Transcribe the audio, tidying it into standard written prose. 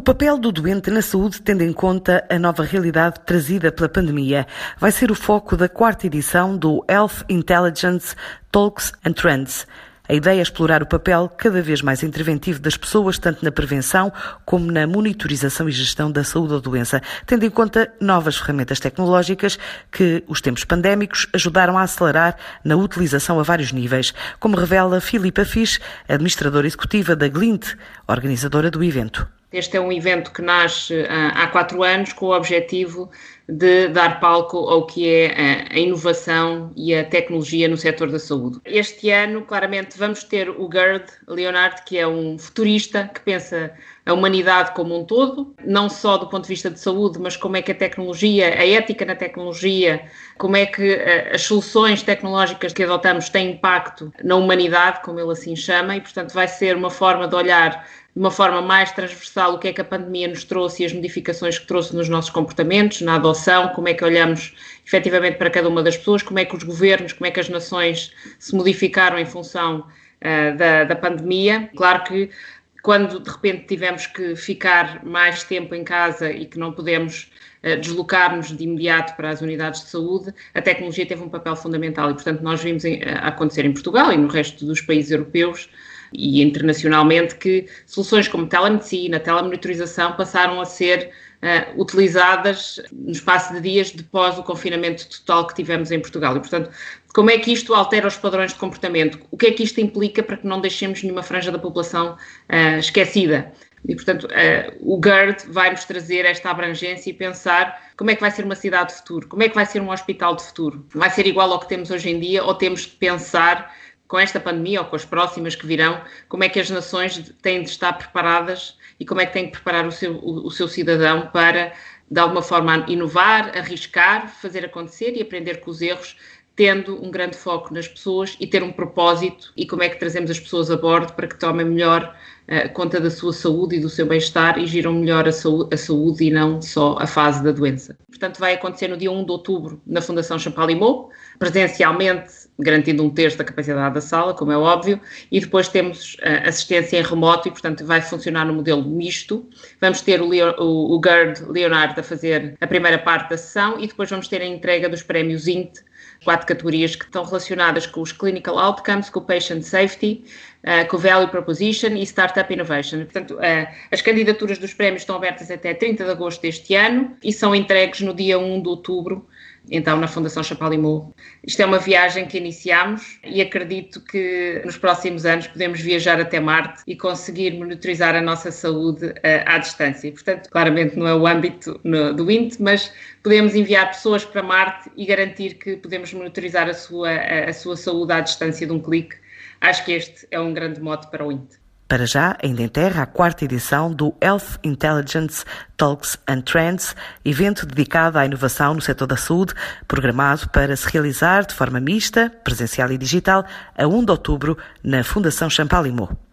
O papel do doente na saúde, tendo em conta a nova realidade trazida pela pandemia, vai ser o foco da 4ª edição do Health Intelligence Talks and Trends. A ideia é explorar o papel cada vez mais interventivo das pessoas, tanto na prevenção como na monitorização e gestão da saúde ou doença, tendo em conta novas ferramentas tecnológicas que os tempos pandémicos ajudaram a acelerar na utilização a vários níveis, como revela Filipa Fisch, administradora executiva da Glint, organizadora do evento. Este é um evento que nasce há 4 anos com o objetivo de dar palco ao que é a inovação e a tecnologia no setor da saúde. Este ano, claramente, vamos ter o Gerd Leonhard, que é um futurista que pensa a humanidade como um todo, não só do ponto de vista de saúde, mas como é que a tecnologia, a ética na tecnologia, como é que as soluções tecnológicas que adotamos têm impacto na humanidade, como ele assim chama, e, portanto, vai ser uma forma de olhar de uma forma mais transversal o que é que a pandemia nos trouxe e as modificações que trouxe nos nossos comportamentos, na adoção, como é que olhamos efetivamente para cada uma das pessoas, como é que os governos, como é que as nações se modificaram em função da pandemia. Claro que quando de repente tivemos que ficar mais tempo em casa e que não podemos deslocar-nos de imediato para as unidades de saúde, a tecnologia teve um papel fundamental e, portanto, nós vimos acontecer em Portugal e no resto dos países europeus e internacionalmente que soluções como telemedicina, telemonitorização passaram a ser utilizadas no espaço de dias depois do confinamento total que tivemos em Portugal. E, portanto, como é que isto altera os padrões de comportamento? O que é que isto implica para que não deixemos nenhuma franja da população esquecida? E, portanto, o GERD vai-nos trazer esta abrangência e pensar como é que vai ser uma cidade de futuro, como é que vai ser um hospital de futuro. Vai ser igual ao que temos hoje em dia ou temos de pensar, com esta pandemia ou com as próximas que virão, como é que as nações têm de estar preparadas e como é que têm de preparar o seu cidadão para, de alguma forma, inovar, arriscar, fazer acontecer e aprender com os erros, tendo um grande foco nas pessoas e ter um propósito e como é que trazemos as pessoas a bordo para que tomem melhor conta da sua saúde e do seu bem-estar e giram melhor a saúde e não só a fase da doença. Portanto, vai acontecer no dia 1 de outubro na Fundação Champalimaud, presencialmente, garantindo um terço da capacidade da sala, como é óbvio, e depois temos assistência em remoto e, portanto, vai funcionar no modelo misto. Vamos ter o Gerd Leonhard a fazer a primeira parte da sessão e depois vamos ter a entrega dos prémios INTE, 4 categorias que estão relacionadas com os clinical outcomes, com o patient safety, com o value proposition e startup innovation. Portanto, as candidaturas dos prémios estão abertas até 30 de agosto deste ano e são entregues no dia 1 de outubro, então na Fundação Champalimaud. Isto é uma viagem que iniciamos e acredito que nos próximos anos podemos viajar até Marte e conseguir monitorizar a nossa saúde à distância. Portanto, claramente não é o âmbito do INTE, mas podemos enviar pessoas para Marte e garantir que podemos monitorizar a sua saúde à distância de um clique. Acho que este é um grande mote para o INTE. Para já, ainda em terra, a 4ª edição do Health Intelligence Talks and Trends, evento dedicado à inovação no setor da saúde, programado para se realizar de forma mista, presencial e digital, a 1 de outubro, na Fundação Champalimaud.